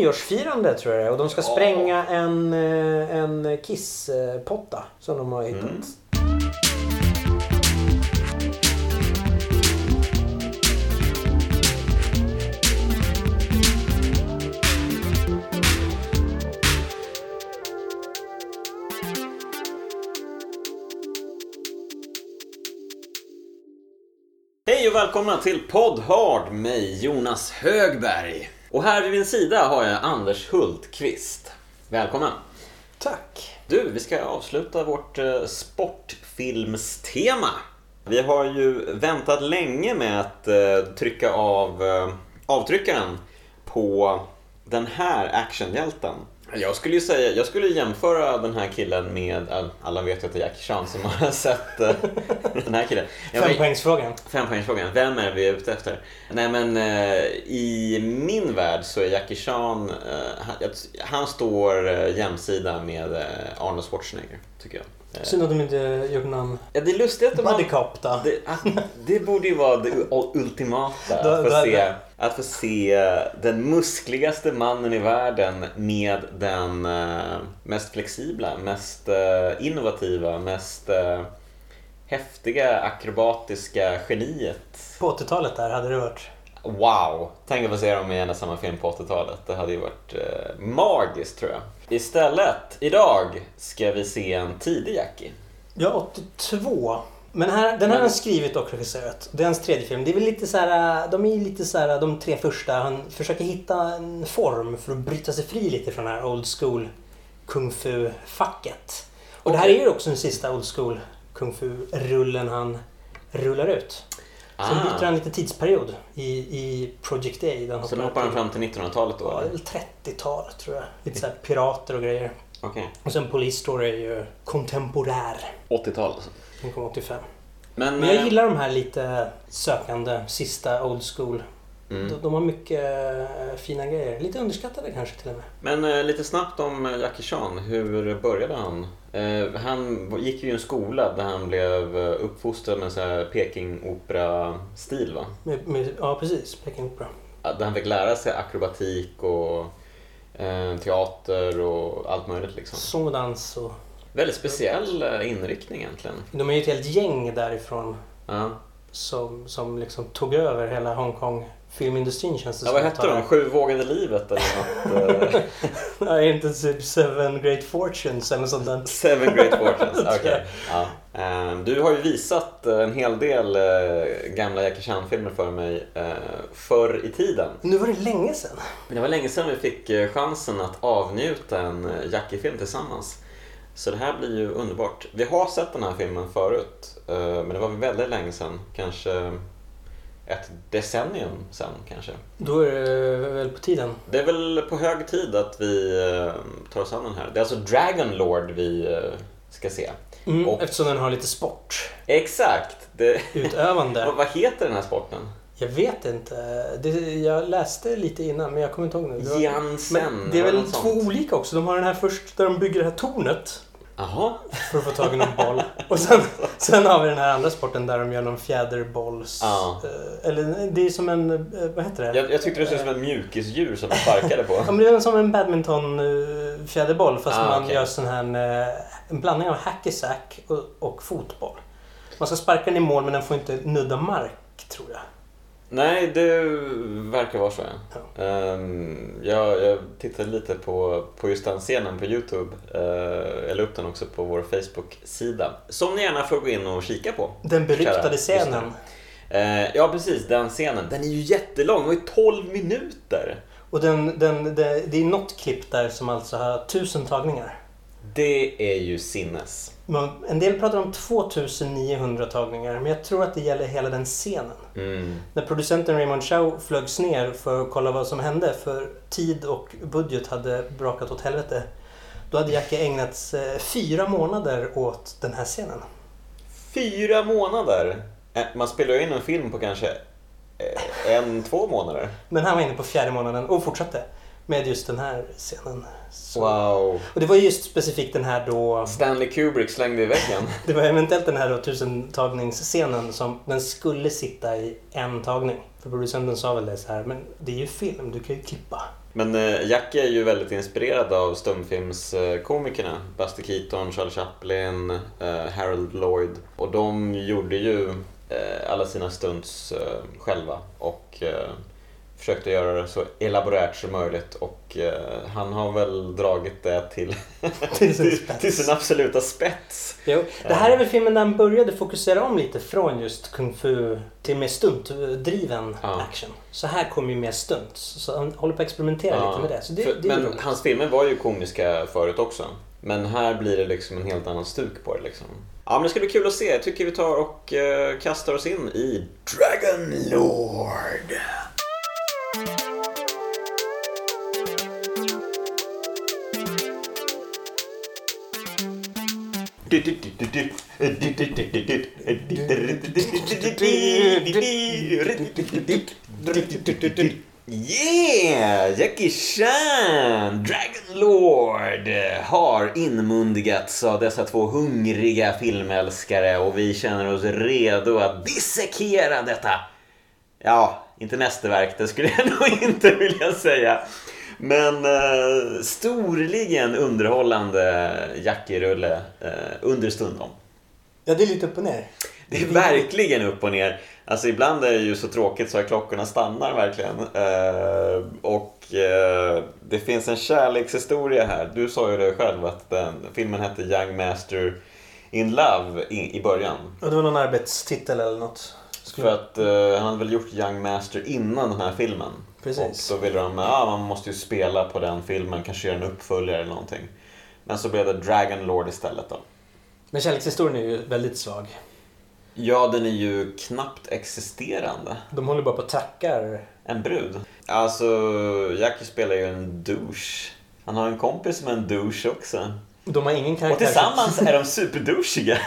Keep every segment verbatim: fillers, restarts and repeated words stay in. nyårsfirande tror jag, och de ska spränga oh. en, en kisspotta som de har hittat. Mm. Hej och välkomna till Pod Hard med Jonas Högberg. Och här vid min sida har jag Anders Hultqvist. Välkommen. Tack. Du, vi ska avsluta vårt sportfilmstema. Vi har ju väntat länge med att uh, trycka av uh, avtryckaren på den här actionhjälten. Jag skulle ju säga, jag skulle jämföra den här killen med, alla vet ju att det är Jackie Chan som har sett den här killen. Fempoängsfrågan. Fempoängsfrågan, vem är vi ute efter? Nej men i min värld så är Jackie Chan, han står jämsida med Arnold Schwarzenegger tycker jag. Synd att de inte gjort någon ja, det är lustigt att man, bodycop då. Det, det borde ju vara det ultimata då, att, få då, se, då. att få se den muskligaste mannen i världen med den mest flexibla, mest innovativa, mest häftiga, akrobatiska geniet. På åttiotalet där hade det varit. Wow, tänk att få se dem i en och samma film på åttiotalet. Det hade ju varit eh, magiskt tror jag. Istället, idag ska vi se en tidig Jackie. Ja, åttiotvå. Men här, den här har han skrivit och regisserat. Det är hans tredje film. Det är väl lite så här, de är lite så här, de tre första. Han försöker hitta en form för att bryta sig fri lite från den här old school kung fu-facket. Och okay. Det här är ju också den sista old school kung fu-rullen han rullar ut. Sen byter han lite tidsperiod i, i Project A. Den sen hoppar han fram till nittonhundratalet då? Ja, eller trettiotalet tror jag. Lite så här pirater och grejer. Okay. Och sen Police Story är ju kontemporär. åttiotalet alltså. Den kom åttiofem. Men, Men jag eh... gillar de här lite sökande, sista old school. Mm. De, de har mycket äh, fina grejer. Lite underskattade kanske till och med. Men äh, lite snabbt om äh, Jackie Chan. Hur började han? Äh, han gick ju i en skola där han blev äh, uppfostrad med en sån här Peking-opera-stil va? Med, med, ja, precis. Peking-opera. Ja, där han fick lära sig akrobatik och äh, teater och allt möjligt liksom. Sång och dans och... Väldigt speciell äh, inriktning egentligen. De är ju ett helt gäng därifrån. Ja. Som, som liksom tog över hela Hongkong... Filmindustrin känns det ja, som. Vad hette de? Sju vågade livet eller något? Nej, inte typ Seven Great Fortunes eller sånt där. Seven Great Fortunes, okej. Okay. Ja. Du har ju visat en hel del gamla Jackie Chan-filmer för mig förr i tiden. Nu var det länge sedan. Det var länge sedan vi fick chansen att avnjuta en Jackie-film tillsammans. Så det här blir ju underbart. Vi har sett den här filmen förut, men det var väldigt länge sedan. Kanske... ett decennium sen kanske. Då är det väl på tiden. Det är väl på hög tid att vi tar oss an den här. Det är alltså Dragon Lord vi ska se. Mm, och... Eftersom den har lite sport. Exakt. Det... Utövande. Vad heter den här sporten? Jag vet inte. Det, jag läste lite innan men jag kommer inte ihåg nu. Var... Jansen. Men det är väl två sånt. Olika också. De har den här först där de bygger det här tornet. Aha. För att få tag i någon boll. Och sen, sen har vi den här andra sporten där de gör någon fjäderbolls ja. Eller det är som en, vad heter det? Jag, jag tyckte det såg ut som en mjukisdjur som man sparkade på. Ja men det är som en badminton fjäderboll. Fast ah, man okay. gör sån här en, en blandning av hackisack och, och fotboll. Man ska sparka den i mål men den får inte nudda mark tror jag. Nej, det verkar vara så. Ja. Um, jag, jag tittade lite på, på just den scenen på YouTube. Uh, jag la upp den också på vår Facebook-sida. Som ni gärna får gå in och kika på. Den beryktade scenen. Uh, ja, precis. Den scenen. Den är ju jättelång. Det var ju tolv minuter. Och den, den, det, det är något klipp där som alltså har tusen tagningar. Det är ju sinnes. Man, en del pratar om tvåtusenniohundra tagningar, men jag tror att det gäller hela den scenen. Mm. När producenten Raymond Chow flögs ner för att kolla vad som hände, för tid och budget hade brakat åt helvete, då hade Jackie ägnats eh, fyra månader åt den här scenen. Fyra månader? Man spelar ju in en film på kanske en, två månader. Men han var inne på fjärde månaden och fortsatte. Med just den här scenen. Så. Wow. Och det var just specifikt den här då... Stanley Kubrick slängde i väggen. Det var eventuellt den här då tusentagningsscenen som den skulle sitta i en tagning. För producenten sa väl det så här, men det är ju film, du kan ju klippa. Men Jackie är ju väldigt inspirerad av stumfilmskomikerna Buster Keaton, Charlie Chaplin, Harold Lloyd. Och de gjorde ju alla sina stunts själva och försökte göra det så elaborerat som möjligt. Och han har väl dragit det till, till, sin, till sin absoluta spets. Jo. Det här är väl filmen där han började fokusera om lite från just kung fu till mer stuntdriven ja. action. Så här kommer ju mer stunt. Så han håller på att experimentera ja. lite med det. Så det, för, det men roligt. Hans filmer var ju komiska förut också. Men här blir det liksom en helt annan stuk på det liksom. Ja, men det ska bli kul att se. Jag tycker vi tar och eh, kastar oss in i Dragon Lord. Yeah! Jackie Chan, Dragon Lord, har inmundigats av dessa två hungriga filmälskare och vi känner oss redo att dissekera detta. Ja, inte mästerverk, det skulle jag nog inte vilja säga. Men eh, storligen underhållande Jackie-rulle eh, understundom. Ja, det är lite upp och ner. Det är, det är verkligen upp och ner. Alltså ibland är det ju så tråkigt så att klockorna stannar verkligen. Eh, och eh, det finns en kärlekshistoria här. Du sa ju det själv att den, filmen hette Young Master in Love i, i början. Ja, det var någon arbetstitel eller något. För att eh, han hade väl gjort Young Master innan den här filmen. Precis. Och då ville de, ja ah, man måste ju spela på den filmen, kanske göra en uppföljare eller någonting. Men så blev det Dragon Lord istället då. Men kärlekshistorien är ju väldigt svag. Ja, den är ju knappt existerande. De håller bara på att tackar en brud. Alltså, Jackie spelar ju en douche. Han har en kompis som är en douche också. De har ingen karaktär. Och tillsammans är de superdouchiga.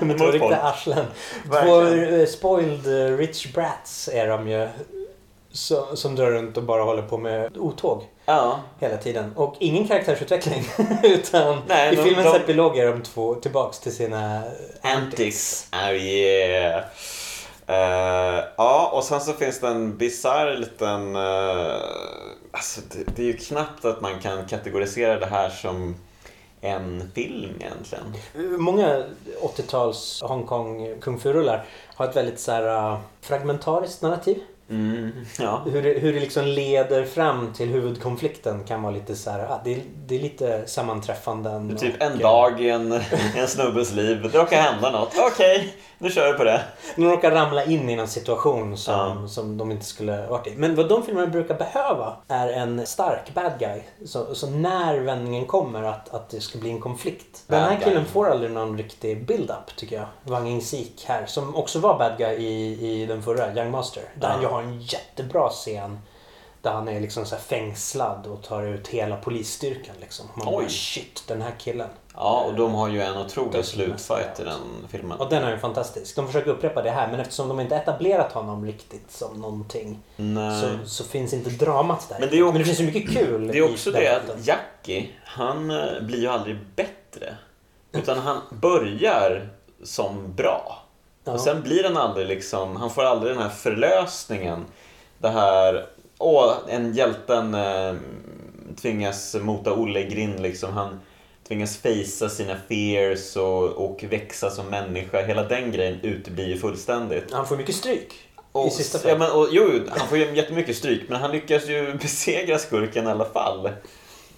De är två riktiga arslen. Två spoiled rich brats är de ju. Som, som drar runt och bara håller på med otåg ja. hela tiden. Och ingen karaktärsutveckling. Utan nej, i de, filmens de... epilog är de två tillbaks till sina antics. Oh yeah. Uh, ja, och sen så finns det en bizarr liten... Uh, alltså det, det är ju knappt att man kan kategorisera det här som en film egentligen. Många åttio-tals Hongkong kung fu-rullar har ett väldigt så här, uh, fragmentariskt narrativ. Mm, ja. Hur det, hur det liksom leder fram till huvudkonflikten kan vara lite så här, ah, det, det är lite sammanträffanden. Typ och, en dag i en, en snubbes liv, det råkar hända något. Okej, okay, nu kör vi på det. De råkar ramla in i en situation som, ja. som de inte skulle varit i. Men vad de filmerna brukar behöva är en stark bad guy. Så, så när vändningen kommer att, att det ska bli en konflikt. Bad Den här killen guy. får aldrig någon riktig build-up tycker jag. Wang Ying-siq här, som också var bad guy i, i den förra, Young Master. Där ja. jag har en jättebra scen där han är liksom så här fängslad och tar ut hela polisstyrkan liksom. Man Oj. Bara, shit, den här killen. Ja, och de har ju en otrolig slutfight i den filmen. Och den är ju fantastisk. De försöker upprepa det här, men eftersom de inte etablerat honom riktigt som någonting så, så finns inte dramat där. Men det, också, men det finns ju mycket kul. Det är också det att Jackie, han blir ju aldrig bättre. Utan han börjar som bra. Och sen blir han aldrig liksom, han får aldrig den här förlösningen. Det här, åh, en hjälten eh, tvingas mota Olle Grind liksom. Han tvingas fejsa sina fears och, och växa som människa. Hela den grejen uteblir ju fullständigt. Han får mycket stryk och, i sista fall. Ja, men, och, jo, han får ju jättemycket stryk, men han lyckas ju besegra skurken i alla fall.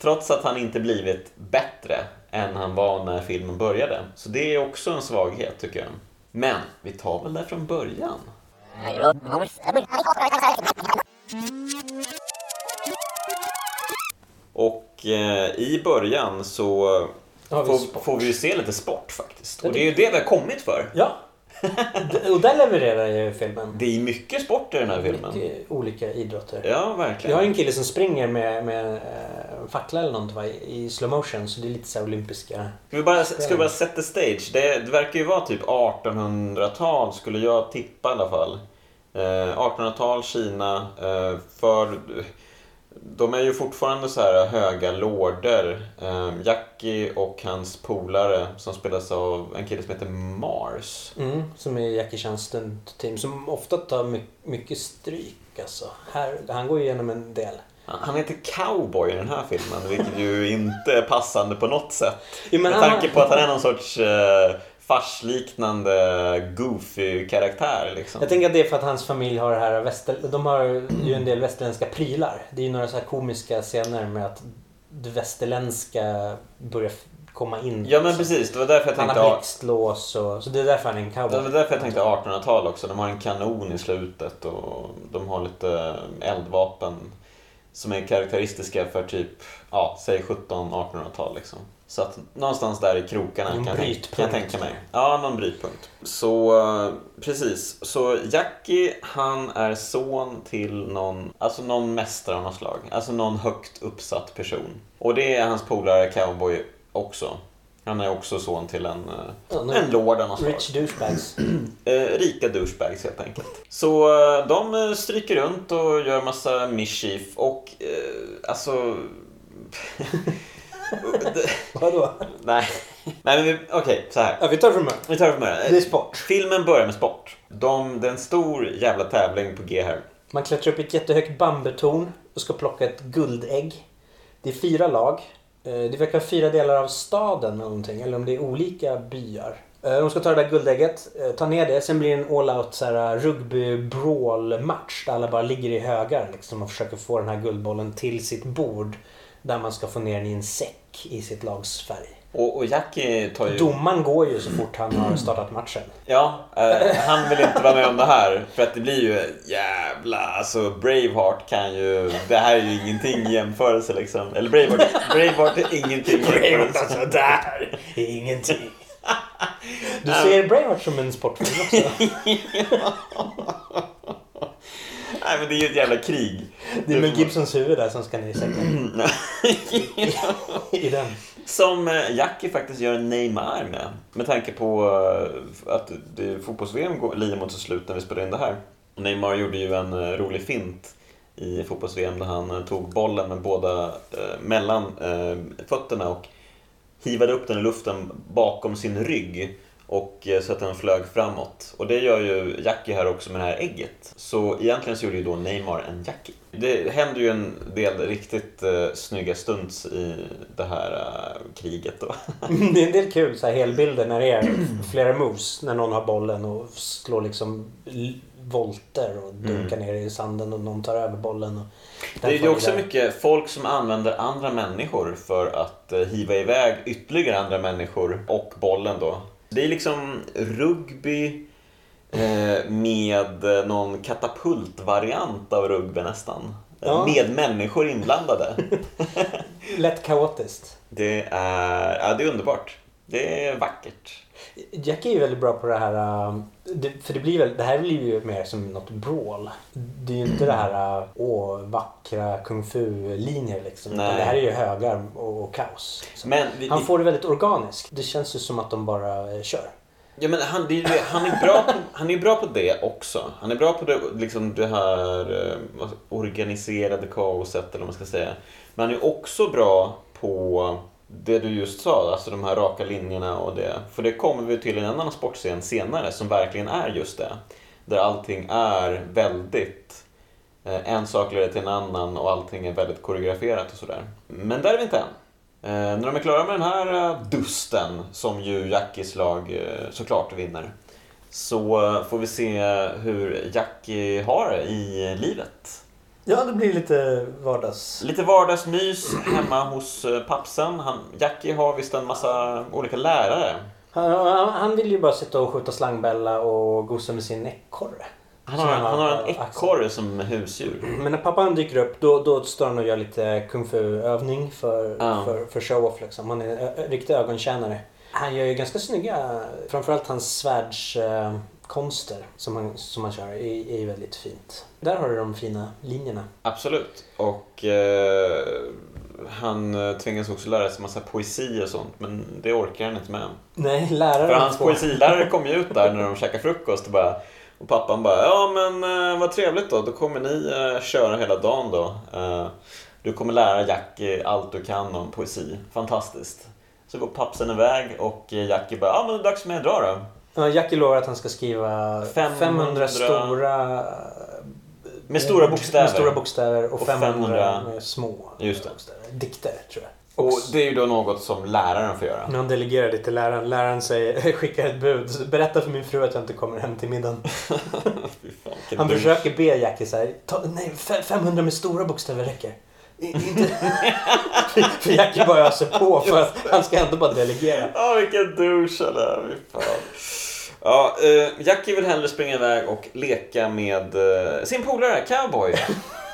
Trots att han inte blivit bättre än han var när filmen började. Så det är också en svaghet tycker jag. Men vi tar väl där från början. Och eh, i början så ja, får, får vi ju se lite sport faktiskt. Och det är ju det vi har kommit för. Ja, och där levererar ju filmen. Det är mycket sport i den här filmen. Mycket olika idrotter. Ja, verkligen. Jag har en kille som springer med, med fackla eller något i slow motion, så det är lite så olympiska. Ska vi bara, ska vi bara sätta stage? Det, det verkar ju vara typ artonhundratal skulle jag tippa i alla fall. Eh, artonhundratal Kina, eh, för de är ju fortfarande så här höga lorder. Eh, Jackie och hans polare som spelas av en kille som heter Mars. Mm, som är Jackie Chans stuntteam som ofta tar my- mycket stryk alltså. Här, han går ju igenom en del. Han heter Cowboy i den här filmen, vilket ju inte är passande på något sätt. Jo, men med tanke på att han är någon sorts eh, farsliknande goofy karaktär liksom. Jag tänker att det är för att hans familj har det här väster... de har ju en del västerländska prylar. Det är ju några så här komiska scener med att det västerländska börjar komma in. Ja, men precis, det var därför jag tänkte han har blixtlås och så, det är därför han är en cowboy. Det var därför jag tänkte artonhundratal också. De har en kanon i slutet och de har lite eldvapen som är karaktäristiska för typ, ja, säg sjutton artonhundratal liksom. Så att någonstans där i krokarna kan, tänk, kan jag tänka mig. Ja, någon brytpunkt. Så precis, så Jackie, han är son till någon, alltså någon mästare av något slag. Alltså någon högt uppsatt person. Och det är hans polare Cowboy också. Han är också son till en, ja, nu, en lord av något slag. Rich douchebags. Rika douchebags helt enkelt. Så de stryker runt och gör massa mischief och eh, alltså... Vadå? Nej. Nej, men okej, okay, så här. Ja, vi tar från början. Vi tar från början. Det är sport. Filmen börjar med sport. De, det är en stor jävla tävling på G här. Man klättrar upp ett jättehögt bambutorn och ska plocka ett guldägg. Det är fyra lag. Det verkar vara fyra delar av staden eller någonting, eller om det är olika byar. De ska ta det där guldägget, ta ner det, sen blir det en all-out så här rugby-brawl-match där alla bara ligger i högar liksom, och försöker få den här guldbollen till sitt bord där man ska få ner den i en säck i sitt lags färg. Och, och Jackie tar ju... Domaren går ju så fort han har startat matchen. Ja, eh, han vill inte vara med om det här. För att det blir ju jävla... Alltså Braveheart kan ju... Det här är ju ingenting i jämförelse liksom. Eller Braveheart, Braveheart är ingenting. Braveheart alltså, där är ingenting. Du ser Braveheart som en sportfilm också. Nej, men det är ju ett jävla krig. Det är med Gibsons huvud där som ska ner i säcken. I den. Som Jackie faktiskt gör Neymar med. Med tanke på att fotbolls-V M lider mot sitt slut när vi spelade in det här. Neymar gjorde ju en rolig fint i fotbolls-V M där han tog bollen med båda eh, mellan eh, fötterna och hivade upp den i luften bakom sin rygg. Och så att den flög framåt. Och det gör ju Jackie här också med det här ägget. Så egentligen så gjorde ju då Neymar en Jackie. Det händer ju en del riktigt eh, snygga stunts i det här eh, kriget då. Det är en del kul så här helbilder när det är flera moves. När någon har bollen och slår liksom volter och dunkar mm. ner i sanden och någon tar över bollen. Och det är ju också där mycket folk som använder andra människor för att eh, hiva iväg ytterligare andra människor och bollen då. Det är liksom rugby eh, med någon katapultvariant av rugby nästan. Ja. Med människor inblandade. Lätt kaotiskt. Det är, ja, det är underbart. Det är vackert. Jack är ju väldigt bra på det här. Det, för det, blir väl, det här blir ju mer som något brawl. Det är ju inte det här åh, vackra kung fu-linjer liksom. Det här är ju högar och, och kaos. Men vi, han får det väldigt organiskt. Det känns ju som att de bara kör. Ja, men han, det, han, är bra på, han är bra på det också. Han är bra på det, liksom det här organiserade kaoset eller vad man ska säga. Men han är också bra på... Det du just sa, alltså de här raka linjerna och det. För det kommer vi till en annan sportscen senare som verkligen är just det. Där allting är väldigt, eh, en sak leder till en annan och allting är väldigt koreograferat och sådär. Men där är vi inte än. Eh, när de är klara med den här eh, dusten som ju Jackies lag eh, såklart vinner. Så eh, får vi se hur Jackie har det i livet. Ja, det blir lite vardags. Lite vardagsmys hemma hos pappsen. Han, Jackie har visst en massa olika lärare. Han, han, han vill ju bara sitta och skjuta slangbälla och gosa med sin ekorre. Han har, han har en ekorre som husdjur. Men när pappan dyker upp, då, då står han och gör lite kung fu-övning för, ja. för, för show-off. Liksom. Han är en riktig ögontjänare. Han gör ju ganska snygga, framförallt hans svärds... Eh, konster som man, som man kör är, är väldigt fint. Där har du de fina linjerna. Absolut. Och eh, han tvingas också lära sig massa poesi och sånt, men det orkar han inte med. Nej, lärare. För hans poesilärare kom ju ut där när de käkade frukost och, bara, och pappan bara, ja men eh, vad trevligt då, då kommer ni eh, köra hela dagen då. Eh, du kommer lära Jackie allt du kan om poesi. Fantastiskt. Så går pappsen iväg och Jackie bara, ja men det är dags för mig att dra då. Jackie lovar att han ska skriva femhundra stora Med stora bokstäver. Med stora bokstäver och, och femhundra med små just bokstäver. Dikter, tror jag. Och det är ju då något som läraren får göra. Han delegerar det till läraren. Läraren säger, skickar ett bud. Berätta för min fru att jag inte kommer hem till middagen. Han försöker be Jackie så här. Ta, nej, femhundra med stora bokstäver räcker. Inte... för Jackie bara öser på för att han ska ändå bara delegera. Ja, oh, vilken douche där. Ja, uh, Jackie vill hellre springa iväg och leka med uh, sin polare, Cowboy.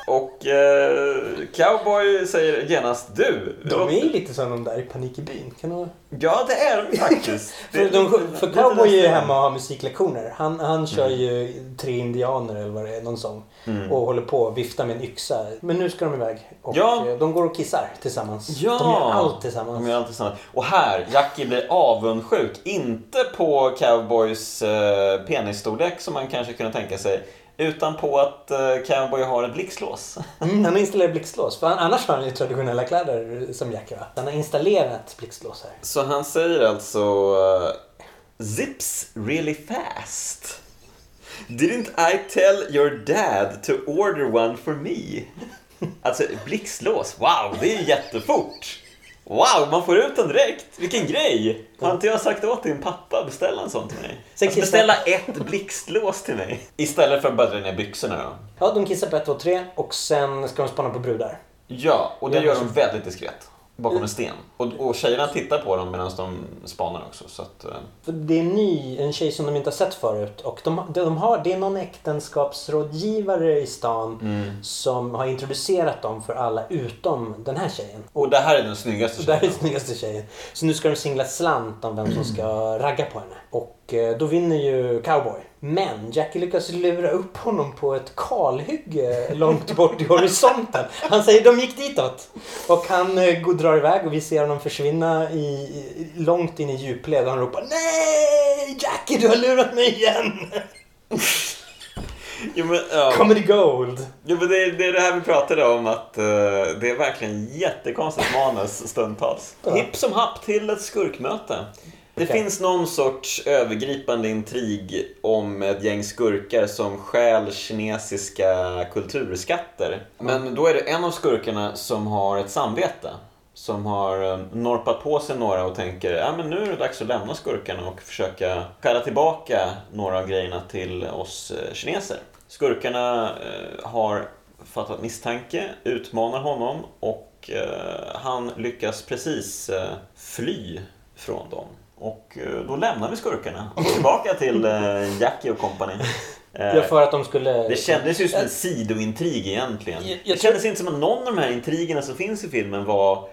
Och eh, Cowboy säger genast du. De är lite som de där i Panik i byn. Kan du... Ja, det är de faktiskt. för, de, för Cowboy är ju hemma och har musiklektioner. Han, han kör mm. ju tre indianer eller vad det är, någon sång. Mm. Och håller på och viftar med en yxa. Men nu ska de iväg. Och ja. De går och kissar tillsammans. Ja. De gör allt tillsammans. De gör allt tillsammans. Och här, Jackie blir avundsjuk. Inte på Cowboys eh, penisstorlek som man kanske kunde tänka sig. Utan på att Cowboy har ett blixtlås. Mm, han har installerat blixtlås. För annars har han ju traditionella kläder som Jackie, va? Han har installerat blixtlås här. Så han säger alltså... Zips really fast. Didn't I tell your dad to order one for me? Alltså, blixtlås. Wow, det är jättefort. Wow, man får ut den direkt. Vilken grej. Har inte jag sagt åt din pappa att beställa en sån till mig? Alltså, beställa ett blixtlås till mig. Istället för att bara dra ner byxorna då. Ja, de kissar på ett, två, tre. Och sen ska de spana på brudar. Ja, och det gör de väldigt diskret. Bakom en sten. Och, och tjejerna tittar på dem medan de spanar också. Så att, eh. Det är ny, en tjej som de inte har sett förut. Och de, de har, det är någon äktenskapsrådgivare i stan mm. som har introducerat dem för alla utom den här tjejen. Och, och det här är den snyggaste tjejen. Det här är den snyggaste tjejen. Så nu ska de singla slant om vem som ska ragga på henne. Och eh, då vinner ju Cowboy. Men Jackie lyckas lura upp honom på ett kalhygge långt bort i horisonten. Han säger de gick ditåt. Och han går, drar iväg och vi ser honom försvinna i, i, långt in i djupled. Och han ropar nej Jackie, du har lurat mig igen. Jo, men, ja. Comedy gold. Jo, men det, det är det här vi pratade om att uh, det är verkligen jättekonstigt manus stundtals. Ja. Hipp som happ till ett skurkmöte. Det okay. finns någon sorts övergripande intrig om ett gäng skurkar som stjäl kinesiska kulturskatter. Men då är det en av skurkarna som har ett samvete. Som har norpat på sig några och tänker ja, men nu är det dags att lämna skurkarna och försöka skära tillbaka några av grejerna till oss kineser. Skurkarna har fattat misstanke, utmanar honom och han lyckas precis fly från dem. Och då lämnar vi skurkarna och går tillbaka till Jackie och company. Jag för att de skulle... Det kändes ju som en sidointrig egentligen. Jag, jag... Det kändes inte som att någon av de här intrigerna som finns i filmen var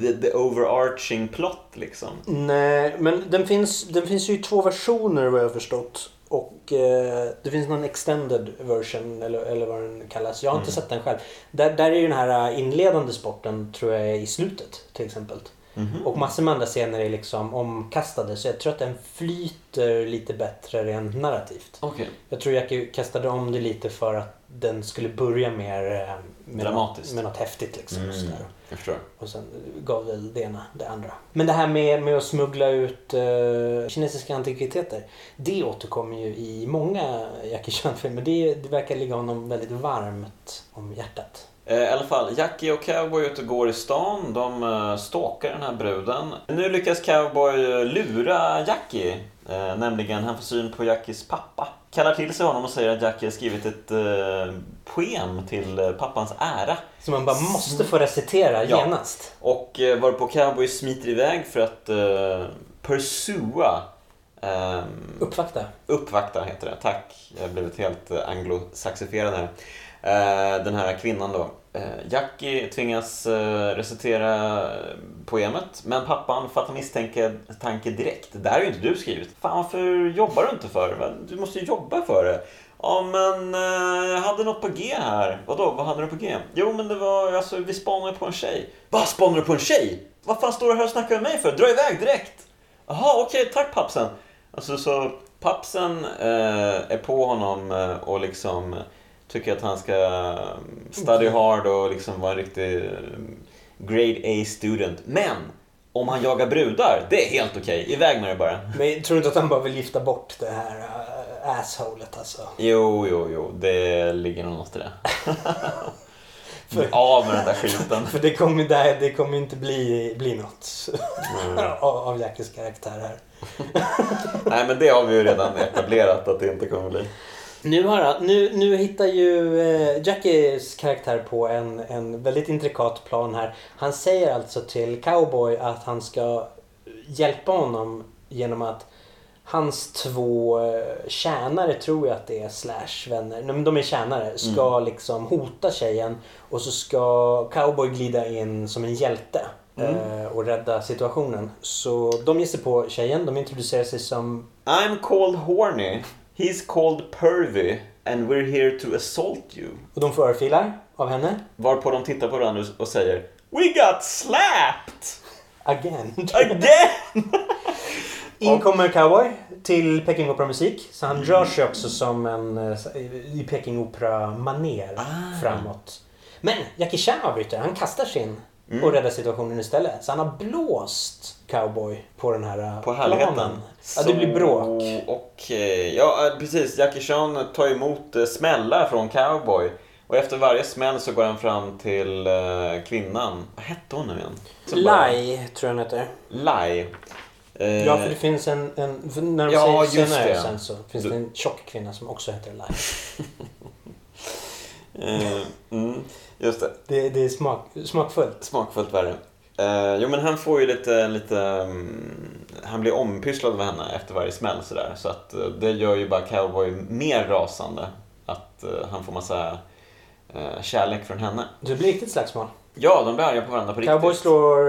the, the overarching plot liksom. Nej, men den finns, den finns ju i två versioner vad jag har förstått. Och eh, det finns någon extended version eller, eller vad den kallas. Jag har inte mm. sett den själv. Där, där är ju den här inledande sporten tror jag är i slutet till exempel. Mm-hmm. Och massor med andra scener är liksom omkastade. Så jag tror att den flyter lite bättre rent narrativt. Okay. Jag tror jag kastade om det lite för att den skulle börja mer med, dramatiskt. Något, med något häftigt liksom. Mm. Så jag förstår. Och sen gav väl det ena det andra. Men det här med, med att smuggla ut uh, kinesiska antikviteter, det återkommer ju i många Jackie Chan-filmer. Det, det verkar ligga honom väldigt varmt om hjärtat. I alla fall, Jackie och Cowboy ute går i stan. De stalkar den här bruden. Nu lyckas Cowboy lura Jackie. eh, Nämligen han får syn på Jackies pappa. Kallar till sig honom och säger att Jackie har skrivit ett eh, poem till pappans ära som man bara måste få recitera genast. Ja. Och eh, varpå Cowboy smiter iväg för att eh, pursua eh, Uppvakta Uppvakta heter det, tack. Jag har blivit helt anglosaxifierad här. Den här kvinnan då. Jackie tvingas recitera poemet. Men pappan fattar misstänke tanke direkt. Det där är ju inte du skrivit. Fan, varför jobbar du inte för det? Du måste ju jobba för det. Ja, men jag hade något på G här. Vadå, vad hade du på G? Jo, men det var, alltså vi spanade på en tjej. Vad, spanade du på en tjej? Vad fan står du här och snackar med mig för? Dra iväg direkt. Jaha, okej, okay, tack pappsen. Alltså så pappsen eh, är på honom och liksom... Tycker att han ska study hard och liksom vara en riktig grade A student. Men om han jagar brudar, det är helt okej. Okay. Iväg med det bara. Men tror du inte att han bara vill lyfta bort det här assholet alltså. Jo, jo, jo. Det ligger nog något i det. För, av med den där skylten. För det kommer där, det kommer inte bli, bli något mm. av, av Jackies karaktär här. Nej, men det har vi ju redan etablerat att det inte kommer bli. Nu, har, nu, nu hittar ju Jackies karaktär på en, en väldigt intrikat plan här. Han säger alltså till Cowboy att han ska hjälpa honom genom att hans två tjänare, tror jag att det är, slash vänner, nej, men de är tjänare, ska mm. liksom hota tjejen, och så ska Cowboy glida in som en hjälte mm. och rädda situationen. Så de ger sig på tjejen, de introducerar sig som I'm called horny, he's called pervy and we're here to assault you. Och de får örfilar av henne, varpå de tittar på varandra och säger We got slapped! Again! Again! In kommer Cowboy till Peking Opera musik, så han rör sig också som en i Peking Opera maner ah. framåt. Men Jackie Chan avbryter, han kastar sig in mm. och räddar situationen istället. Så han har blåst Cowboy på den här på planen. Så... Ja, det blir bråk. Okej, ja precis. Jackie Chan tar emot smällar från Cowboy. Och efter varje smäll så går han fram till kvinnan. Vad hette hon nu igen? Som Lai, bara... tror jag heter. Lai. Ja, för det finns en, en när de ja, säger senare det. Sen så finns du... det en tjock kvinna som också heter Lai. mm, just det. Det, det är smak, smakfullt. Smakfullt värre. Uh, jo, men han får ju lite, lite um, han blir ompysslad av henne efter varje smäll så där. Så att uh, det gör ju bara Cowboy mer rasande att uh, han får massa uh, kärlek från henne. Det blir riktigt slagsmål. Ja, de blir arga på varandra på riktigt. Cowboy slår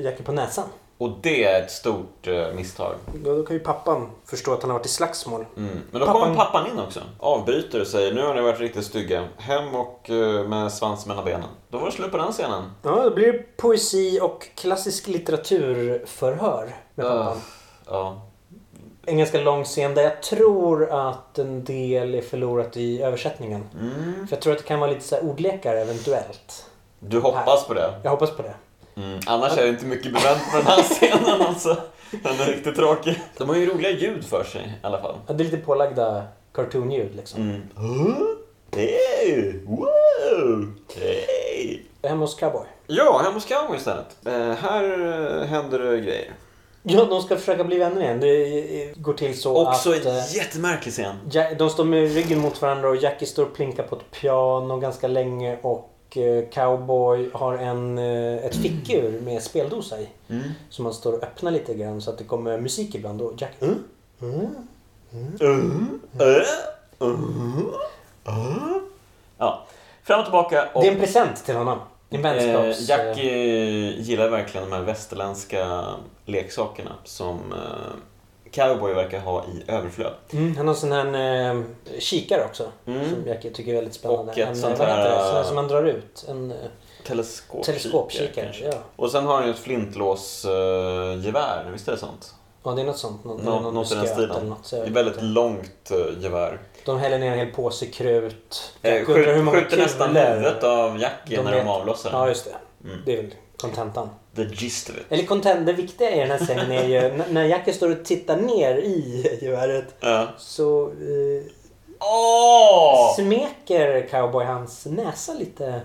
Jackie på näsan. Och det är ett stort uh, misstag. Då, då kan ju pappan förstå att han har varit i slagsmål. Mm. Men då pappan... kommer pappan in också. Avbryter och säger, nu har ni varit riktigt stygga. Hem och uh, med svans mellan benen. Då var det slut på den scenen. Ja, då blir det poesi och klassisk litteraturförhör med pappan. Uh, ja. En ganska lång scen där jag tror att en del är förlorat i översättningen. Mm. För jag tror att det kan vara lite så här ordlekar eventuellt. Du hoppas här. På det? Jag hoppas på det. Mm. Annars är det inte mycket bevänt på den här scenen alltså. Den är riktigt tråkig. De har ju roliga ljud för sig i alla fall. Ja, det är lite pålagda cartoon-ljud liksom. Mm. Hey! Wow! Hey! Hemma hos Cowboy. Ja, hemma hos Cowboy istället. Eh, här händer det grejer. Ja, de ska försöka bli vänner igen. Det går till så också att... Också jättemärklig scen. De står med ryggen mot varandra och Jackie står och plinkar på ett piano ganska länge och... Cowboy har en, ett fickur med speldosa i mm. som man står och öppnar lite grann så att det kommer musik ibland och Jack mm. Mm. Mm. Mm. Mm. Mm. Mm. Ja, fram och tillbaka och... Det är en present till honom. En vänskaps... eh, Jack gillar verkligen de här västerländska leksakerna som eh, Cowboy verkar ha i överflöd. Mm. Han har sån här eh, kikare också mm. som jag tycker är väldigt spännande. Och ett en, sånt här som man drar ut. En teleskop- teleskopkikare. Ja. Och sen har han ju ett flintlåsgevär, uh, visst är det sånt? Ja, det är något sånt. Någon, Nå- någon något i den stilen. Något, det är väldigt inte. Långt uh, gevär. De häller ner en hel påse krut. Eh, skjut, skjuter nästan huvudet av Jackie de när vet. De avlossar. Ja, just det. Mm. Det är väl kontentan. The gist of it. Eller content, det viktiga i den här scenen är ju n- när Jackie står och tittar ner i geväret uh. så eh, oh! smeker Cowboy hans näsa lite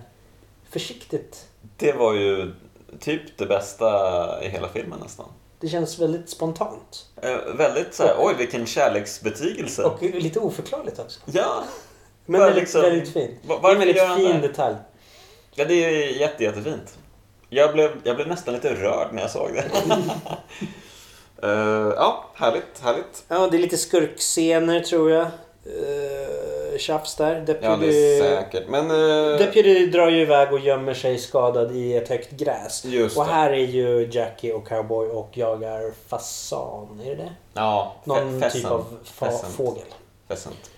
försiktigt. Det var ju typ det bästa i hela filmen nästan. Det känns väldigt spontant. Uh, väldigt så här, och, oj vilken kärleksbetygelse. Och lite oförklarligt också. Ja. Men väldigt, liksom, väldigt fin. Var, det är en väldigt fin det? Detalj. Ja, det är jätte, jättefint. Jag blev, jag blev nästan lite rörd när jag såg det. uh, ja, härligt, härligt. Ja, det är lite skurkscener tror jag. Uh, tjafs där. Deputy, ja, det är säkert. Men, uh... Deputy drar ju iväg och gömmer sig skadad i ett högt gräs. Just och det. Här är ju Jackie och Cowboy och jagar fasan, är det det? Ja, f- någon fässan. Typ av fa- fågel. Fässant.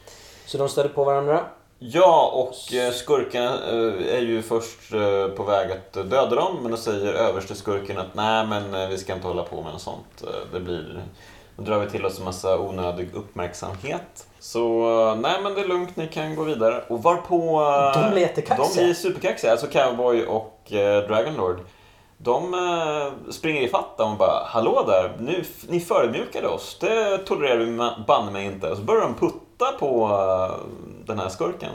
Så de stöder på varandra. Ja, och skurkarna är ju först på väg att döda dem. Men då säger överste skurken att nej, men vi ska inte hålla på med något sånt. Det blir... Då drar vi till oss en massa onödig uppmärksamhet. Så nej, men det är lugnt, ni kan gå vidare. Och varpå... De blir jättekaxiga. De blir superkaxiga, alltså Cowboy och Dragon Lord. De springer i fatta och bara, hallå där, nu, ni förödmjukade oss. Det tolererar vi banne mig inte. Och så börjar de putta titta på den här skurken.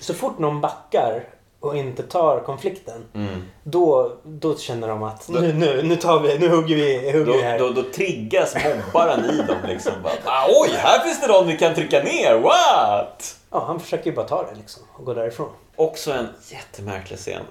Så fort någon backar och inte tar konflikten, mm. då, då känner de att då, nu, nu, nu tar vi, nu hugger vi, hugger då, vi här. Då, då triggas mobbaren i dem liksom. Bara, ah, oj, här finns det någon vi kan trycka ner, what? Ja, han försöker ju bara ta det liksom och gå därifrån. Också en jättemärklig scen.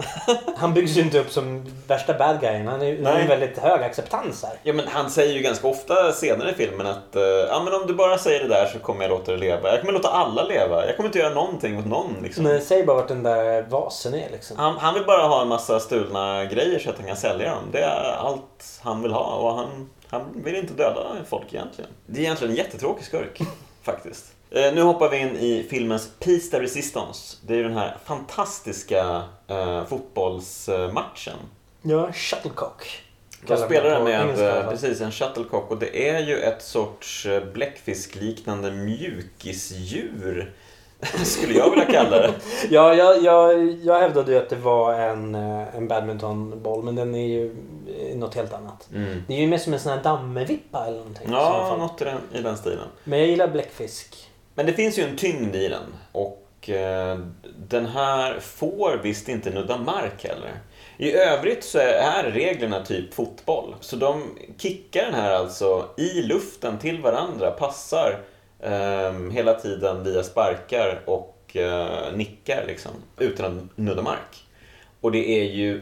Han byggs ju inte upp som värsta bad guyen. Han har ju väldigt hög acceptans här. Ja, men han säger ju ganska ofta senare i filmen att uh, ja, men om du bara säger det där så kommer jag låta dig leva. Jag kommer låta alla leva. Jag kommer inte göra någonting åt någon liksom. Men säg bara vart den där vasen är liksom. Han, han vill bara ha en massa stulna grejer så att han kan sälja dem. Det är allt han vill ha. Och han, han vill inte döda folk egentligen. Det är egentligen en jättetråkig skurk faktiskt. Nu hoppar vi in i filmens Piece de Resistance. Det är ju den här fantastiska eh, fotbollsmatchen. Ja, shuttlecock. De spelar den med precis, en shuttlecock. Och det är ju ett sorts bläckfiskliknande mjukisdjur, skulle jag vilja kalla det. Ja, jag, jag, jag hävdade ju att det var en, en badmintonboll, men den är ju något helt annat. Mm. Det är ju mer som en sån här dammevippa eller någonting. Ja, något i den, i den stilen. Men jag gillar bläckfisk. Men det finns ju en tyngd i den. Och eh, den här får visst inte nudda mark heller. I övrigt så är reglerna typ fotboll. Så de kickar den här alltså i luften till varandra. Passar eh, hela tiden via sparkar och eh, nickar liksom. Utan att nudda mark. Och det är ju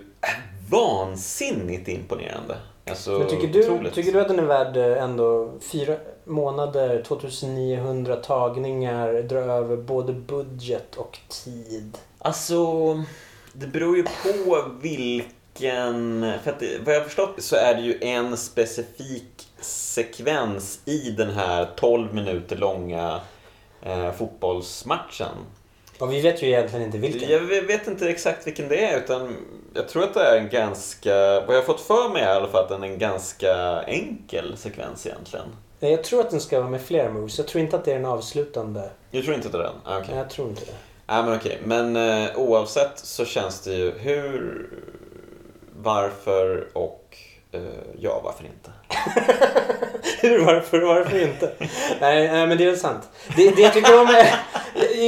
vansinnigt imponerande. Alltså, tycker, du, tycker du att den är värd ändå fyra månader, tjugoniohundra tagningar, dra över både budget och tid? Alltså, det beror ju på vilken... För att det, vad jag har förstått så är det ju en specifik sekvens i den här tolv minuter långa eh, fotbollsmatchen. Ja, vi vet ju egentligen inte vilken. Jag vet inte exakt vilken det är, utan jag tror att det är en ganska... Vad jag har fått för mig i alla fall, att den är en ganska enkel sekvens egentligen. Jag tror att den ska vara med flera moves. Jag tror inte att det är den avslutande. Jag tror inte att det är den? Okej. Okay. Jag tror inte det. Nej, men okej. Okay. Men eh, oavsett så känns det ju hur, varför och eh, ja, varför inte? Hur, varför, varför inte? nej, nej, men det är väl sant. Det, det jag tycker om är...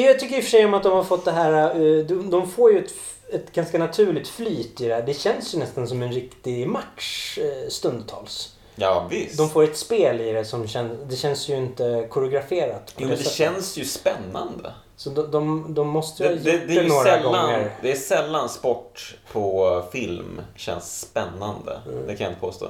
Jag tycker i och för sig om att de har fått det här... De, de får ju ett, ett ganska naturligt flyt i det här. Det känns ju nästan som en riktig match stundtals. Ja, visst. De får ett spel i det som känns... Det känns ju inte koreograferat. Jo, det, det känns ju spännande. Så de, de, de måste ju ha gjort det, det, det är ju några sällan, gånger. Det är sällan sport på film känns spännande. Mm. Det kan jag inte påstå.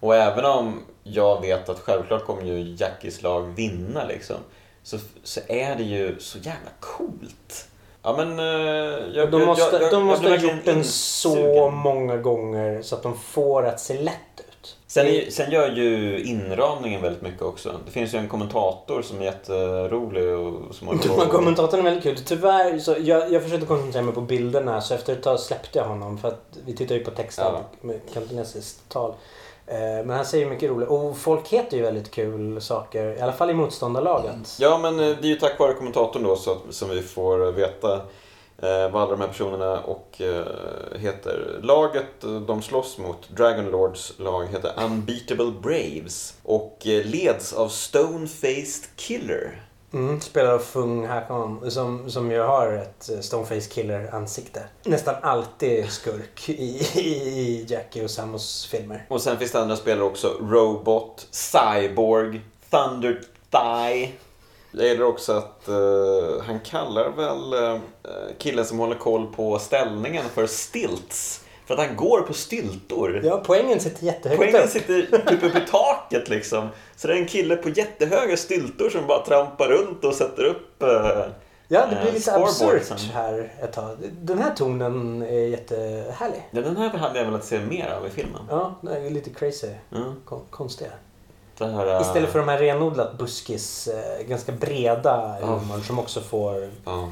Och även om jag vet att självklart kommer ju Jackies lag vinna liksom. Så, så är det ju så jävla coolt. Ja, men eh, jag, de måste, jag, jag, de måste jag ha gjort den så många gånger så att de får att se lätt ut. Sen, är, sen gör ju inramningen väldigt mycket också. Det finns ju en kommentator som är jätterolig. Och som har kommentatorn är väldigt kul. Tyvärr, så jag, jag försökte koncentrera mig på bilderna. Så efter ett tag släppte jag honom. För att vi tittar ju på texten med kantonesiskt tal. Men han säger mycket roligt. Och folk heter ju väldigt kul saker, i alla fall i motståndarlaget. Ja, men det är ju tack vare kommentatorn då så, som vi får veta eh, vad alla de här personerna och eh, heter. Laget de slåss mot, Dragon Lords lag, heter Unbeatable Braves. Och eh, leds av Stone-Faced Killer. Mm, spelar av Fung Hakon som, som ju har ett Stoneface Killer-ansikte. Nästan alltid skurk i, i Jackie och Samos filmer. Och sen finns det andra spelare också. Robot, Cyborg, Thunder Thigh. Jag gillar också att uh, han kallar väl uh, killen som håller koll på ställningen för stilts. För att han går på styltor. Ja, poängen sitter jättehögt. Poängen upp. sitter typ uppe i taket liksom. Så det är en kille på jättehöga styltor som bara trampar runt och sätter upp eh, Ja, det blir eh, lite absurt här ett tag. Den här tonen är jättehärlig. Ja, den här hade jag velat se mer av i filmen. Ja, det är lite crazy. Mm. Kon- konstiga. Det här, uh... Istället för de här renodlat buskis, uh, ganska breda humor oh. som också får oh.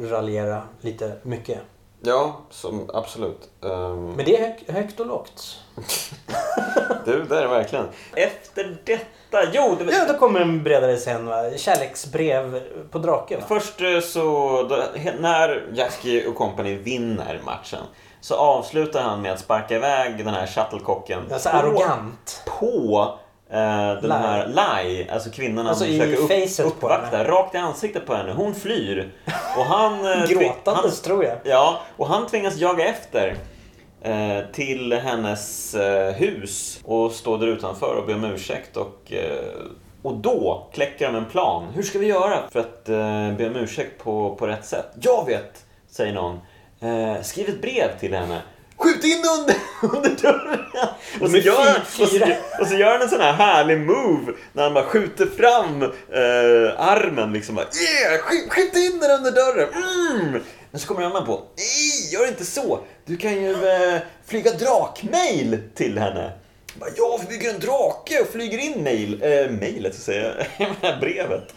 raljera lite mycket. Ja, som, absolut. Um... Men det är hög, högt och lågt. Du, det är verkligen. Efter detta, jo... Det... Ja, då kommer en bredare scen, va? Kärleksbrev på draken. Först så, då, när Jackie och company vinner matchen så avslutar han med att sparka iväg den här shuttlecocken. Alltså på, arrogant. På Eh, den här Lai, alltså kvinnan alltså försöker upp, uppvakta rakt i ansiktet på henne. Hon flyr och han gråtandes tving, tror jag. Ja, och han tvingas jaga efter eh, till hennes eh, hus och står där utanför och ber om ursäkt och eh, och då kläcker de en plan. Hur ska vi göra för att eh, be om ursäkt på på rätt sätt? Jag vet, säger någon. Eh, skriv ett brev till henne. Skjut in under, under dörren. Och så, gör, och, så, och så gör han en sån här härlig move när han bara skjuter fram eh, armen liksom bara, yeah, skjut, skjut in den under dörren. Mm. Men så kommer en annan på, nej, gör inte så. Du kan ju eh, flyga drakmail till henne. Bara, ja, vi bygger en drake och flyger in mail, eh, mailet så säger jag, brevet.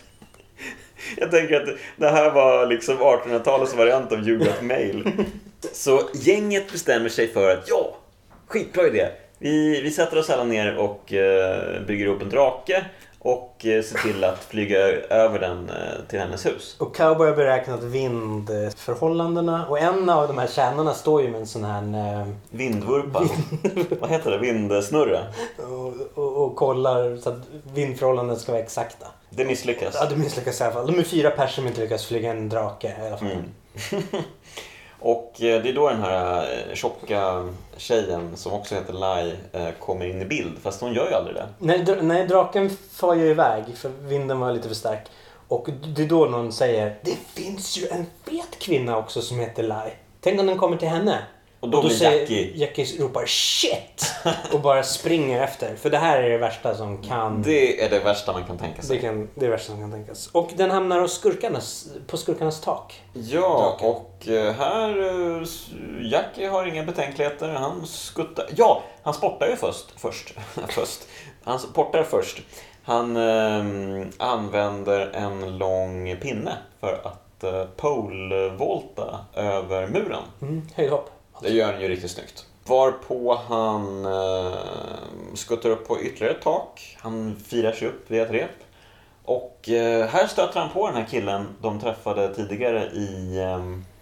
Jag tänker att det här var liksom artonhundratalets variant av ljugat mail. Så gänget bestämmer sig för att ja, skitbra idé. Vi, vi sätter oss alla ner och eh, bygger upp en drake och eh, ser till att flyga över den eh, till hennes hus. Och Cowboy har beräknat vindförhållandena och en av de här kärnorna står ju med en sån här... Eh, Vindvurpa. Vind... Vad heter det? Vindsnurra. Och, och, och kollar så att vindförhållandena ska vara exakta. Det misslyckas. Ja, det misslyckas i alla fall. De är fyra personer som inte lyckas flyga en drake i alla fall. Mm. Och det är då den här tjocka tjejen som också heter Lai kommer in i bild. Fast hon gör ju aldrig det. Nej, dr- nej draken far ju iväg för vinden var lite för stark. Och det är då någon säger, det finns ju en fet kvinna också som heter Lai. Tänk om den kommer till henne. Och då, och då blir Jackie... Säger, Jackie ropar shit! Och bara springer efter. För det här är det värsta som kan... Det är det värsta man kan tänka sig. Det, kan, det är det värsta som kan tänkas. Och den hamnar skurkarnas, på skurkarnas tak. Ja, draken. Och här... Jackie har inga betänkligheter. Han skuttar... Ja, han sportar ju först. Först. först. Han sportar först. Han eh, använder en lång pinne för att eh, polevolta över muren. Mm, höjdhopp. Det gör han ju riktigt snyggt. Varpå han eh, skuttar upp på ytterligare ett tak. Han firar sig upp via ett rep. Och eh, här stöter han på den här killen de träffade tidigare i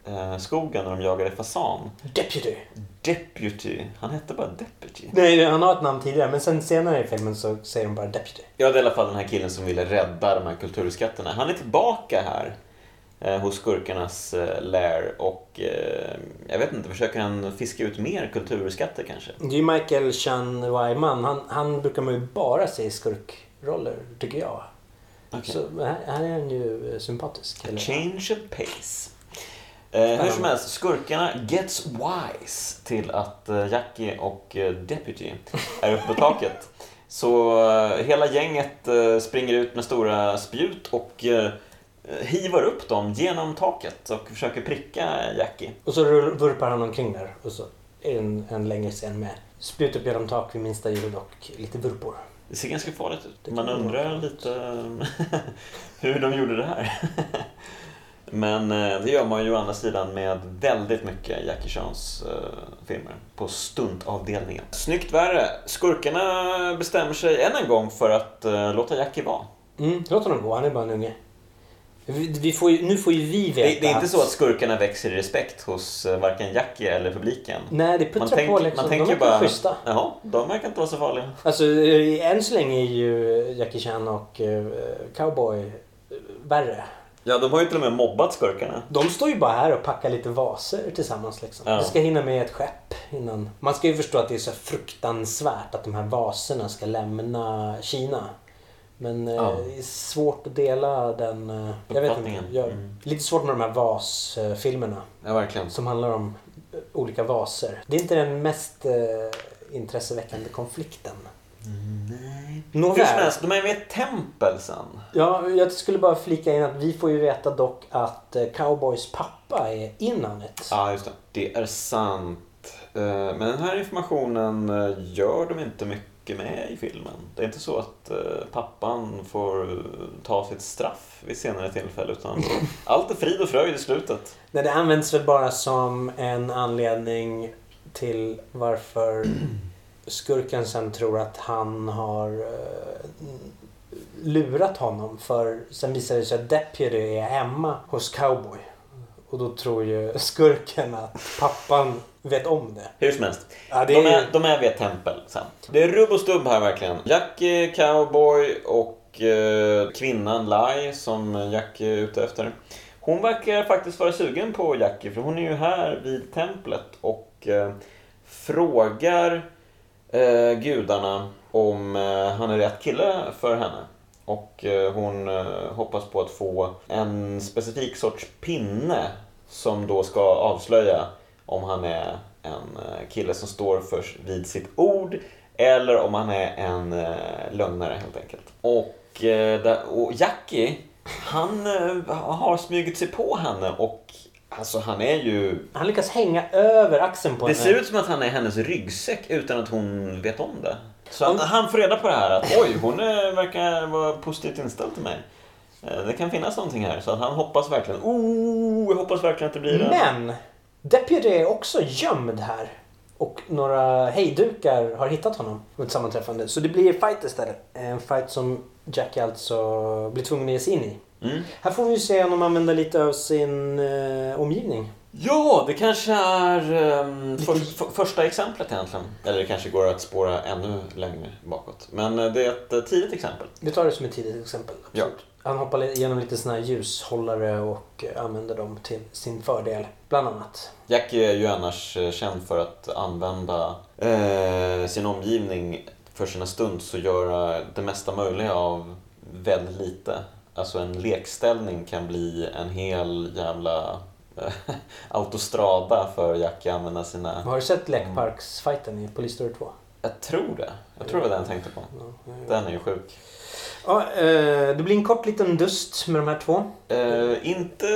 eh, skogen när de jagade fasan. Deputy. Deputy. Han hette bara Deputy. Nej, han har ett namn tidigare. Men sen senare i filmen så säger de bara Deputy. Ja, det är i alla fall den här killen som ville rädda de här kulturskatterna. Han är tillbaka här. Hos skurkarnas lair och eh, jag vet inte, försöker han fiska ut mer kulturskatter kanske? Det är Michael Chan-Wyman, han, han brukar man ju bara se i skurkroller, tycker jag. Okay. Så här, här är han ju sympatisk. A eller? Change of pace. Eh, hur som helst, skurkarna gets wise till att Jackie och Deputy är uppe på taket. Så eh, hela gänget eh, springer ut med stora spjut och... Eh, hivar upp dem genom taket och försöker pricka Jackie. Och så vurpar han omkring där och så är det en, en längre scen med spjut upp genom tak vid minsta ljud och lite vurpor. Det ser ganska farligt ut. Man undrar lite hur de gjorde det här. Men det gör man ju å andra sidan med väldigt mycket Jackie Chans filmer på stuntavdelningen. Snyggt värre. Skurkarna bestämmer sig än en gång för att låta Jackie vara. Mm, låt honom gå. Han är bara en unge. Vi får ju, nu får ju vi veta. Det, det är inte så att skurkarna växer i respekt hos varken Jackie eller publiken. Nej, det puttrar man på tänk, liksom. Man de verkar schyssta. Jaha, de verkar inte vara så farliga. Alltså, än så länge är ju Jackie Chan och uh, Cowboy uh, värre. Ja, de har ju till och med mobbat skurkarna. De står ju bara här och packar lite vaser tillsammans liksom. Ja. De ska hinna med ett skepp innan. Man ska ju förstå att det är så fruktansvärt att de här vaserna ska lämna Kina. Men ja. eh, det är svårt att dela den... Eh, jag vet inte, jag, mm. Lite svårt med de här vasfilmerna. Ja, verkligen. Som handlar om eh, olika vaser. Det är inte den mest eh, intresseväckande konflikten. Nej. Nåväl. Hur som helst, de är med ett tempel sen. Ja, jag skulle bara flika in att vi får ju veta dock att eh, Cowboys pappa är innan ett. Ja, just det. Det är sant. Eh, men den här informationen eh, gör de inte mycket med i filmen. Det är inte så att eh, pappan får ta sitt straff vid senare tillfälle utan allt är frid och fröjd i slutet. Nej, det används väl bara som en anledning till varför skurken sen tror att han har eh, lurat honom, för sen visar det sig att Deputy är hemma hos Cowboy. Och då tror ju skurken att pappan vet om det. Hur som helst. Ja, det de, är, ju... de är vid ett tempel sen. Det är rubb och stubb här verkligen. Jackie, Cowboy och eh, kvinnan Lai som Jackie är ute efter. Hon verkar faktiskt vara sugen på Jackie. För hon är ju här vid templet och eh, frågar eh, gudarna om eh, han är rätt kille för henne. Och hon hoppas på att få en specifik sorts pinne som då ska avslöja om han är en kille som står för vid sitt ord eller om han är en lögnare helt enkelt. Och, och Jackie, han har smugit sig på henne och alltså han är ju... Han lyckas hänga över axeln på henne. Det ser ut som att han är hennes ryggsäck utan att hon vet om det. Så han, han får reda på det här att oj, hon är, verkar vara positivt inställd till mig. Det kan finnas någonting här. Så att han hoppas verkligen. Oh, jag hoppas verkligen att det blir det. Men Deputy är också gömd här. Och några hejdukar har hittat honom vid sammanträffande. Så det blir fight istället. En fight som Jackie alltså blir tvungen att ge sig in i. Mm. Här får vi ju se honom använda lite av sin eh, omgivning. Ja, det kanske är um, för, för, första exemplet egentligen. Eller det kanske går att spåra ännu längre bakåt. Men det är ett tidigt exempel. Vi tar det som ett tidigt exempel. Ja. Han hoppar igenom lite såna här ljushållare och använder dem till sin fördel, bland annat. Jackie är ju annars känd för att använda eh, sin omgivning för sina stunts och göra det mesta möjliga av väldigt lite. Alltså en lekställning kan bli en hel jävla... autostrada för Jackie att använda sina... Har du sett lekparksfighten i Police Story två? Jag tror det. Jag tror det var den jag tänkte på. Ja, ja, ja. Den är ju sjuk. Ja, det blir en kort liten dust med de här två. Äh, inte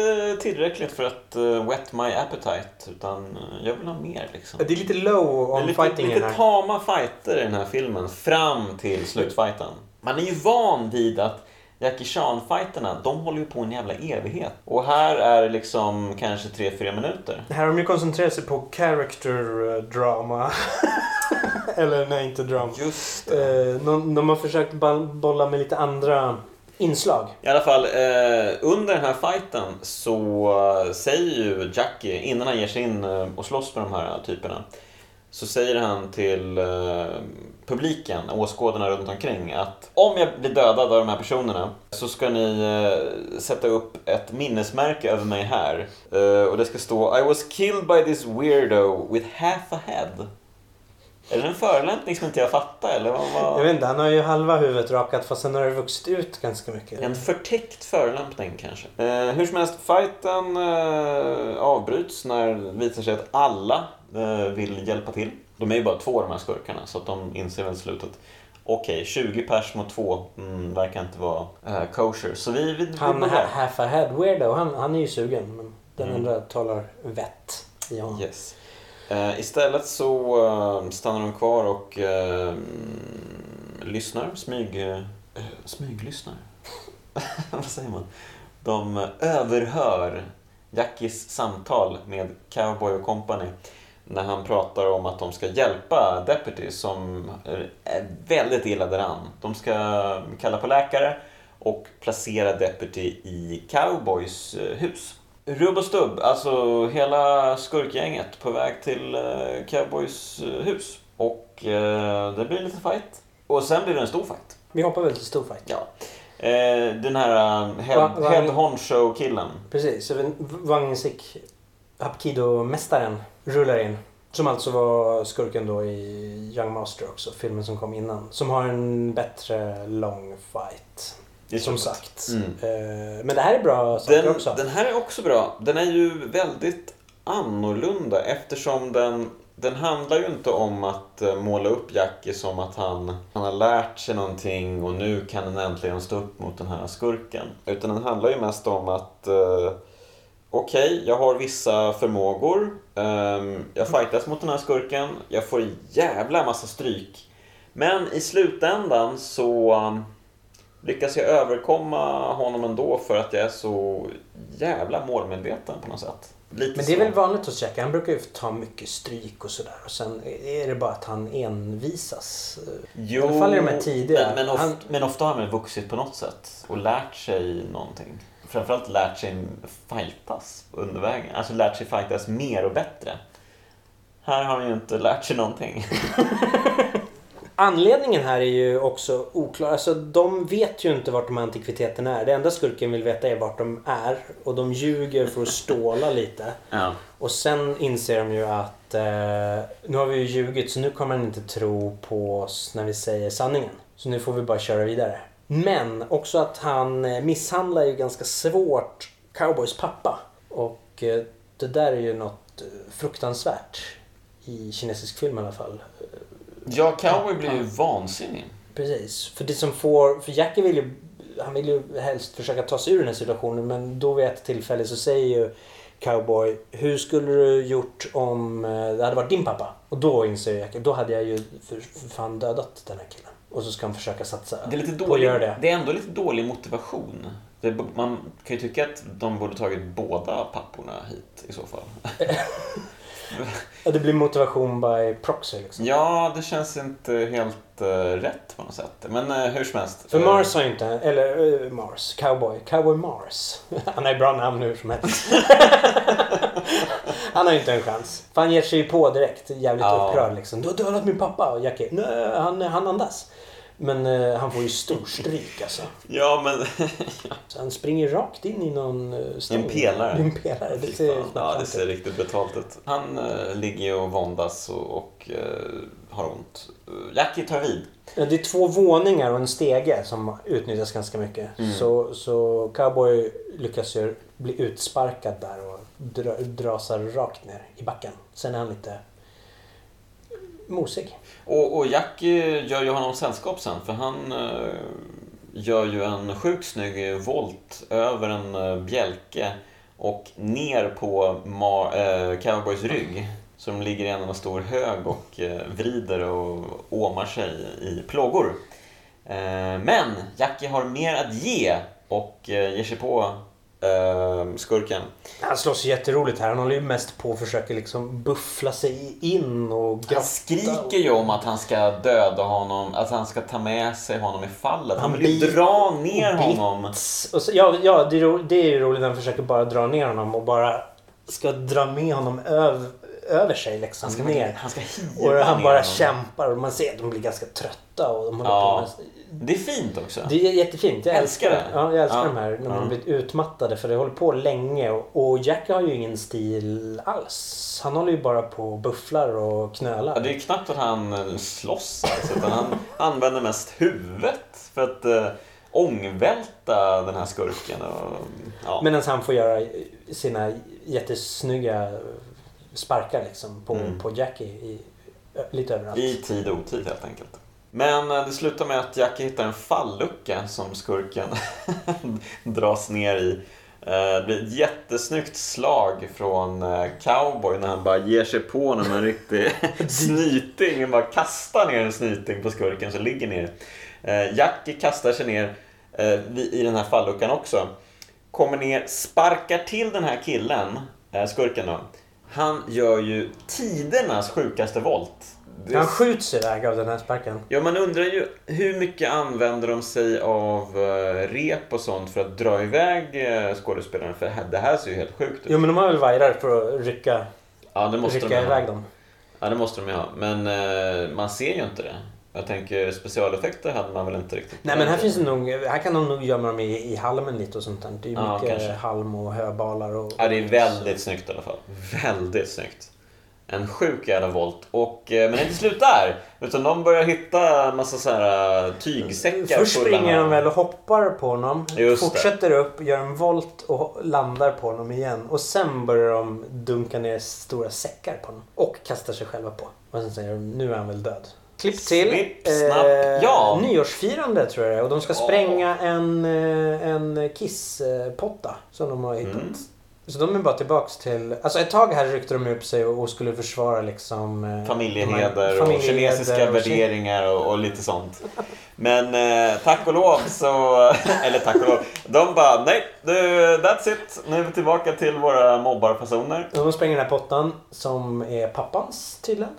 tillräckligt för att wet my appetite, utan jag vill ha mer liksom. Det är lite low on fighting här. Det är lite, lite tama fighter i den här filmen fram till slutfighten. Man är ju van vid att Jackie Chan-fighterna, de håller ju på en jävla evighet. Och här är det liksom kanske tre fyra minuter. Här har de ju koncentrerat sig på character drama. Eller nej, inte drama. Just det. Eh, de, de har försökt bolla med lite andra inslag. I alla fall, eh, under den här fighten så säger ju Jackie, innan han ger sig in och slåss med de här typerna, så säger han till eh, publiken, åskådarna runt omkring, att om jag blir dödad av de här personerna så ska ni eh, sätta upp ett minnesmärke över mig här. Eh, och det ska stå I was killed by this weirdo with half a head. Är det en förolämpning som inte jag fattar? Eller vad, vad... Jag vet inte, han har ju halva huvudet rakat fast sen har det vuxit ut ganska mycket. En förtäckt förolämpning kanske. Eh, hur som helst, fighten eh, avbryts när det visar sig att alla vill hjälpa till. De är ju bara två de här skurkarna så att de inser väl slutet. Okej, okay, tjugo pers mot två mm, verkar inte vara uh, kosher. Så vi, vi han är half a head weirdo. Han, han är ju sugen men den mm. andra talar vett i honom. Yes. Uh, istället så uh, stannar de kvar och uh, lyssnar. Smyg... Uh, smyglyssnar. Vad säger man? De överhör Jackies samtal med Cowboy och company. När han pratar om att de ska hjälpa Deputy som är väldigt illa däran. De ska kalla på läkare och placera Deputy i Cowboys hus. Rubb och stubb, alltså hela skurkgänget på väg till Cowboys hus. Och eh, det blir lite fight. Och sen blir det en stor fight. Vi hoppar väl till stor fight. Ja. Eh, den här head, head honcho-killen. Precis, Wang Ying-siq, Hapkido-mästaren, rullar in. Som alltså var skurken då i Young Master också, filmen som kom innan. Som har en bättre long fight, som sagt. Mm. Eh, men det här är bra saker den, också. Den här är också bra. Den är ju väldigt annorlunda eftersom den... Den handlar ju inte om att måla upp Jackie som att han, han har lärt sig någonting och nu kan han äntligen stå upp mot den här skurken. Utan den handlar ju mest om att eh, okej, okay, jag har vissa förmågor. Eh, jag fightas mot den här skurken. Jag får jävla massa stryk. Men i slutändan så um, lyckas jag överkomma honom ändå för att jag är så jävla målmedveten på något sätt. Lite men det är så väl vanligt hos Jackie. Han brukar ju ta mycket stryk och sådär. Och sen är det bara att han envisas. Jo, i alla fall i de här tidiga. Men, men, ofta, han... men ofta har han väl vuxit på något sätt och lärt sig någonting. framförallt lärt sig fightas under vägen. Alltså lärt sig fightas mer och bättre. Här har man ju inte lärt sig någonting. Anledningen här är ju också oklar. Alltså de vet ju inte vart de antikviteterna är. Det enda skurken vill veta är vart de är. Och de ljuger för att ståla lite. Ja. Och sen inser de ju att eh, nu har vi ju ljugit så nu kommer man inte tro på oss när vi säger sanningen. Så nu får vi bara köra vidare. Men också att han misshandlar ju ganska svårt Cowboys pappa. Och eh, det där är ju något fruktansvärt i kinesisk film i alla fall. Ja, Cowboy blir ju vansinnig. Precis, för det som får... För Jackie vill ju... Han vill ju helst försöka ta sig ur den här situationen. Men då vid ett tillfälle så säger ju Cowboy, hur skulle du gjort om det hade varit din pappa? Och då inser Jackie, då hade jag ju för, för fan dödat den här killen. Och så ska han försöka satsa det är lite dålig, på att göra det. Det är ändå lite dålig motivation. Det, man kan ju tycka att de borde tagit båda papporna hit i så fall. Ja, det blir motivation by proxy liksom. Ja, det känns inte helt uh, rätt på något sätt. Men uh, hur som helst. För Mars har ju inte, eller uh, Mars, Cowboy, Cowboy Mars. Han har ju bra namn hur som helst. Han har ju inte en chans. För han ger sig på direkt, jävligt ja. upprörd liksom. Du har dödat min pappa och Jackie, nej, han, han andas. Men uh, han får ju stor stryk alltså. Ja, men... Så han springer rakt in i någon... Uh, stor... En pelare. En pelare, det ser ja, det ser riktigt betalt ut. Han uh, ligger och våndas och, och uh, har ont. Jackie tar vid. Ja, det är två våningar och en stege som utnyttjas ganska mycket. Mm. Så, så Cowboy lyckas ju bli utsparkad där och dra, drasar rakt ner i backen. Sen är han lite... mosig. Och, och Jackie gör ju honom sällskap sen. För han eh, gör ju en sjukt snygg volt över en eh, bjälke och ner på ma- eh, Cowboys rygg. Som ligger i en stor hög och eh, vrider och åmar sig i plågor. Eh, men Jackie har mer att ge och eh, ger sig på Uh, skurken. Han slåss jätteroligt här. Han håller ju mest på att försöka liksom buffla sig in och han skriker och... ju om att han ska döda honom, att han ska ta med sig honom i fallet. Han, han vill blir... dra ner honom. Och så, ja, ja det, är ro- det är ju roligt. Han försöker bara dra ner honom och bara ska dra med honom över över sig liksom. Han ska ner. Han ska och han bara honom. Kämpar och man ser att de blir ganska trötta och de ja. på med... Det är fint också. Det är jättefint. Jag älskar det. Ja, jag älskar ja. de här när de blir utmattade för det håller på länge och, och Jack har ju ingen stil alls. Han håller ju bara på bufflar och knölar. Ja, det är knappt att han slåss alltså, utan han använder mest huvudet för att eh, ångvälta den här skurken och, ja. Medan han får göra sina jättesnygga sparkar liksom på, mm. på Jackie i, lite överallt. I tid och otid helt enkelt. Men det slutar med att Jackie hittar en fallucka som skurken dras ner i. Det blir ett jättesnyggt slag från Cowboy när han bara ger sig på honom en riktig snyting. Han bara kastar ner en snyting på skurken som ligger ner. Jackie kastar sig ner i den här falluckan också. Kommer ner, sparkar till den här killen, skurken då. Han gör ju tidernas sjukaste volt. Det... Han skjuts iväg av den här sparken. Ja, man undrar ju hur mycket använder de sig av rep och sånt för att dra iväg skådespelaren. För det här ser ju helt sjukt ut. Jo, men de har väl vajrar för att rycka, ja, det måste rycka de iväg dem. Ja, det måste de ju ha. Men eh, man ser ju inte det. Jag tänker specialeffekter hade man väl inte riktigt. Nej, men här finns det nog, här kan de nog gömma dem i, i halmen lite och sånt där. Det är ju ja, mycket kanske. halm och höbalar och, ja, det är väldigt snyggt i alla fall. Väldigt snyggt. En sjuk jävla volt. Och, men det är inte slut där. Utan de börjar hitta en massa så här tygsäckar. Först springer de väl och hoppar på honom. Just fortsätter det. upp, gör en volt och landar på honom igen. Och sen börjar de dunka ner stora säckar på honom. Och kastar sig själva på. Och sen säger de, nu är han väl död. Klipp till Snip, eh, ja. nyårsfirande tror jag. Och de ska ja. spränga en, en kisspodda som de har hittat. Mm. Så de är bara tillbaks till... Alltså ett tag här ryckte de upp sig och skulle försvara liksom... Familjeheder och, och kinesiska och värderingar och, och lite sånt. Men eh, tack och lov så... Eller tack och lov. De bara, nej, that's it. Nu är vi tillbaka till våra mobbarpersoner. Och de spränger den här pottan som är pappans tydligen.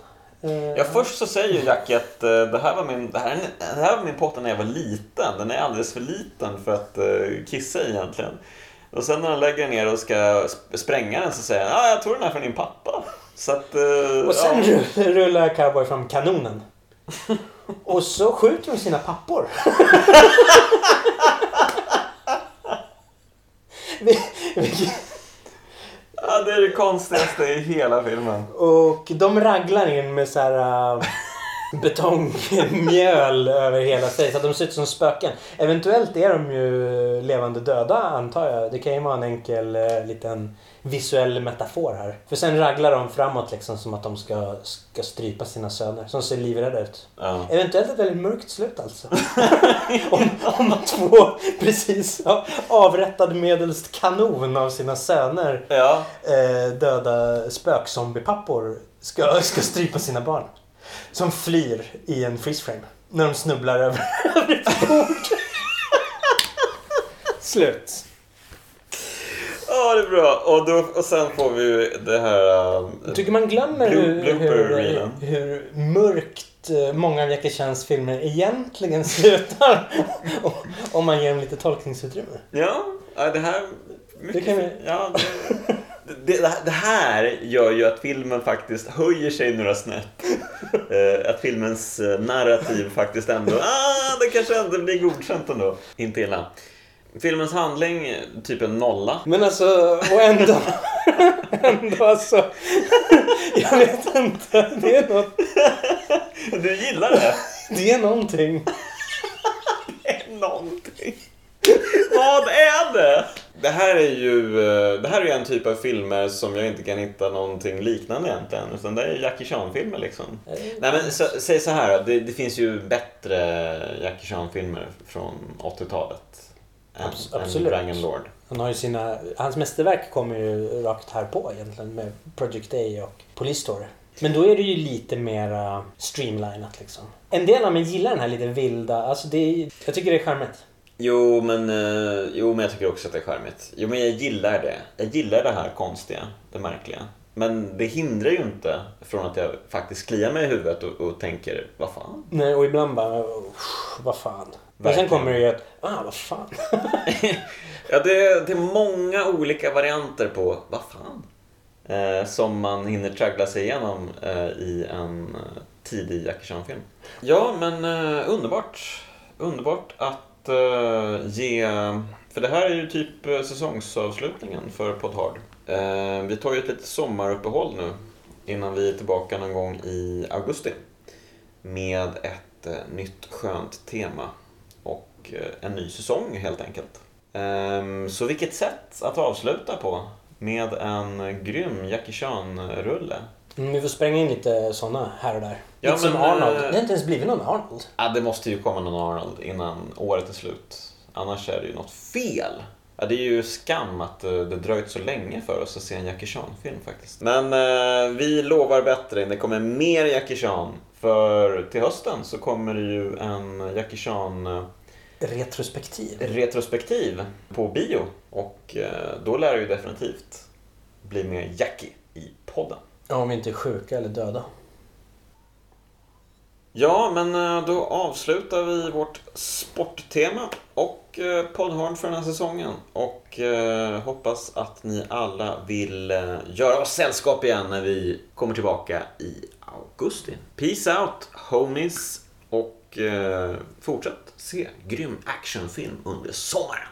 Ja, först så säger Jackie att det här var min, det här, det här var min potta när jag var liten. Den är alldeles för liten för att kissa egentligen. Och sen när han lägger ner och ska spränga den så säger han, ah, jag tror den är från din pappa. Så att, eh, och sen ja. rullar Cowboy fram kanonen. Och så skjuter de sina pappor. Ja, det är det konstigaste i hela filmen. Och de raglar in med så här uh, betongmjöl över hela sig, så att de ser ut som spöken. Eventuellt är de ju levande döda, antar jag. Det kan ju vara en enkel uh, liten visuell metafor här. För sen raglar de framåt liksom, som att de ska, ska strypa sina söner, som ser livrädda ut. Ja. Eventuellt ett väldigt mörkt slut alltså. om, om två precis avrättade medelst kanon av sina söner, ja. eh, döda spökzombiepappor ska, ska strypa sina barn. Som flyr i en freeze frame när de snubblar över ett bord. Slut. Ja, det är bra. Och, då, och sen får vi ju det här... Um, tycker man glömmer blo- hur, hur, hur mörkt många av Jackie Chans filmer egentligen slutar. Om man ger dem lite tolkningsutrymme. Ja, det här... Mycket, det, vi... ja, det, det, det här gör ju att filmen faktiskt höjer sig några snäpp. Att filmens narrativ faktiskt ändå... Ah, det kanske ändå blir godkänt ändå. Inte illa. Filmens handling, typ en nolla. Men alltså, och ändå ändå alltså jag vet inte, det är något. Du gillar det? Det är någonting. Det är någonting. Vad är det? Det här är ju det här är en typ av filmer som jag inte kan hitta någonting liknande egentligen, utan det är Jackie Chan-filmer liksom. Mm. Nej, men så, säg så här, det, det finns ju bättre Jackie Chan-filmer från åttiotalet. En, absolut. En Dragon Lord. Han har ju sina, hans mästerverk kommer ju rakt här på egentligen med Project A och Police Story. Men då är det ju lite mer streamlinat liksom. En del av mig gillar den här lite vilda, alltså det är, jag tycker det är charmigt. Jo men, jo, men jag tycker också att det är charmigt. Jo, men jag gillar det. Jag gillar det här konstiga, det märkliga. Men det hindrar ju inte från att jag faktiskt kliar mig i huvudet och, och tänker, vad fan? Nej, och ibland bara, vad fan? Men sen kommer det ju att, ah, vad fan? Ja, det är, det är många olika varianter på, vad fan? Eh, som man hinner traggla sig igenom eh, i en tidig Jackie Chan-film. Ja, men eh, underbart. Underbart att eh, ge... För det här är ju typ eh, säsongsavslutningen för Pod Hard. Eh, vi tar ju ett litet sommaruppehåll nu innan vi är tillbaka någon gång i augusti. Med ett eh, nytt skönt tema. Och en ny säsong helt enkelt. um, Så vilket sätt att avsluta på, med en grym Jackie Chan-rulle. Mm, vi får spränga in lite sådana här och där, ja, lite men, som Arnold. Det har inte ens blivit någon Arnold. Ja, det måste ju komma någon Arnold innan året är slut. Annars är det ju något fel. Ja, det är ju skam att det dröjt så länge för oss att se en Jackie Chan-film faktiskt. Men eh, vi lovar bättre. Det kommer mer Jackie Chan. För till hösten så kommer det ju en Jackie Chan retrospektiv. Retrospektiv på bio. Och eh, då lär det ju definitivt bli mer Jackie i podden. Ja, om vi inte är sjuka eller döda. Ja, men då avslutar vi vårt sporttema och poddhörn för den här säsongen. Och eh, hoppas att ni alla vill eh, göra oss sällskap igen när vi kommer tillbaka i augusti. Peace out, homies. Och eh, fortsätt se grym actionfilm under sommaren.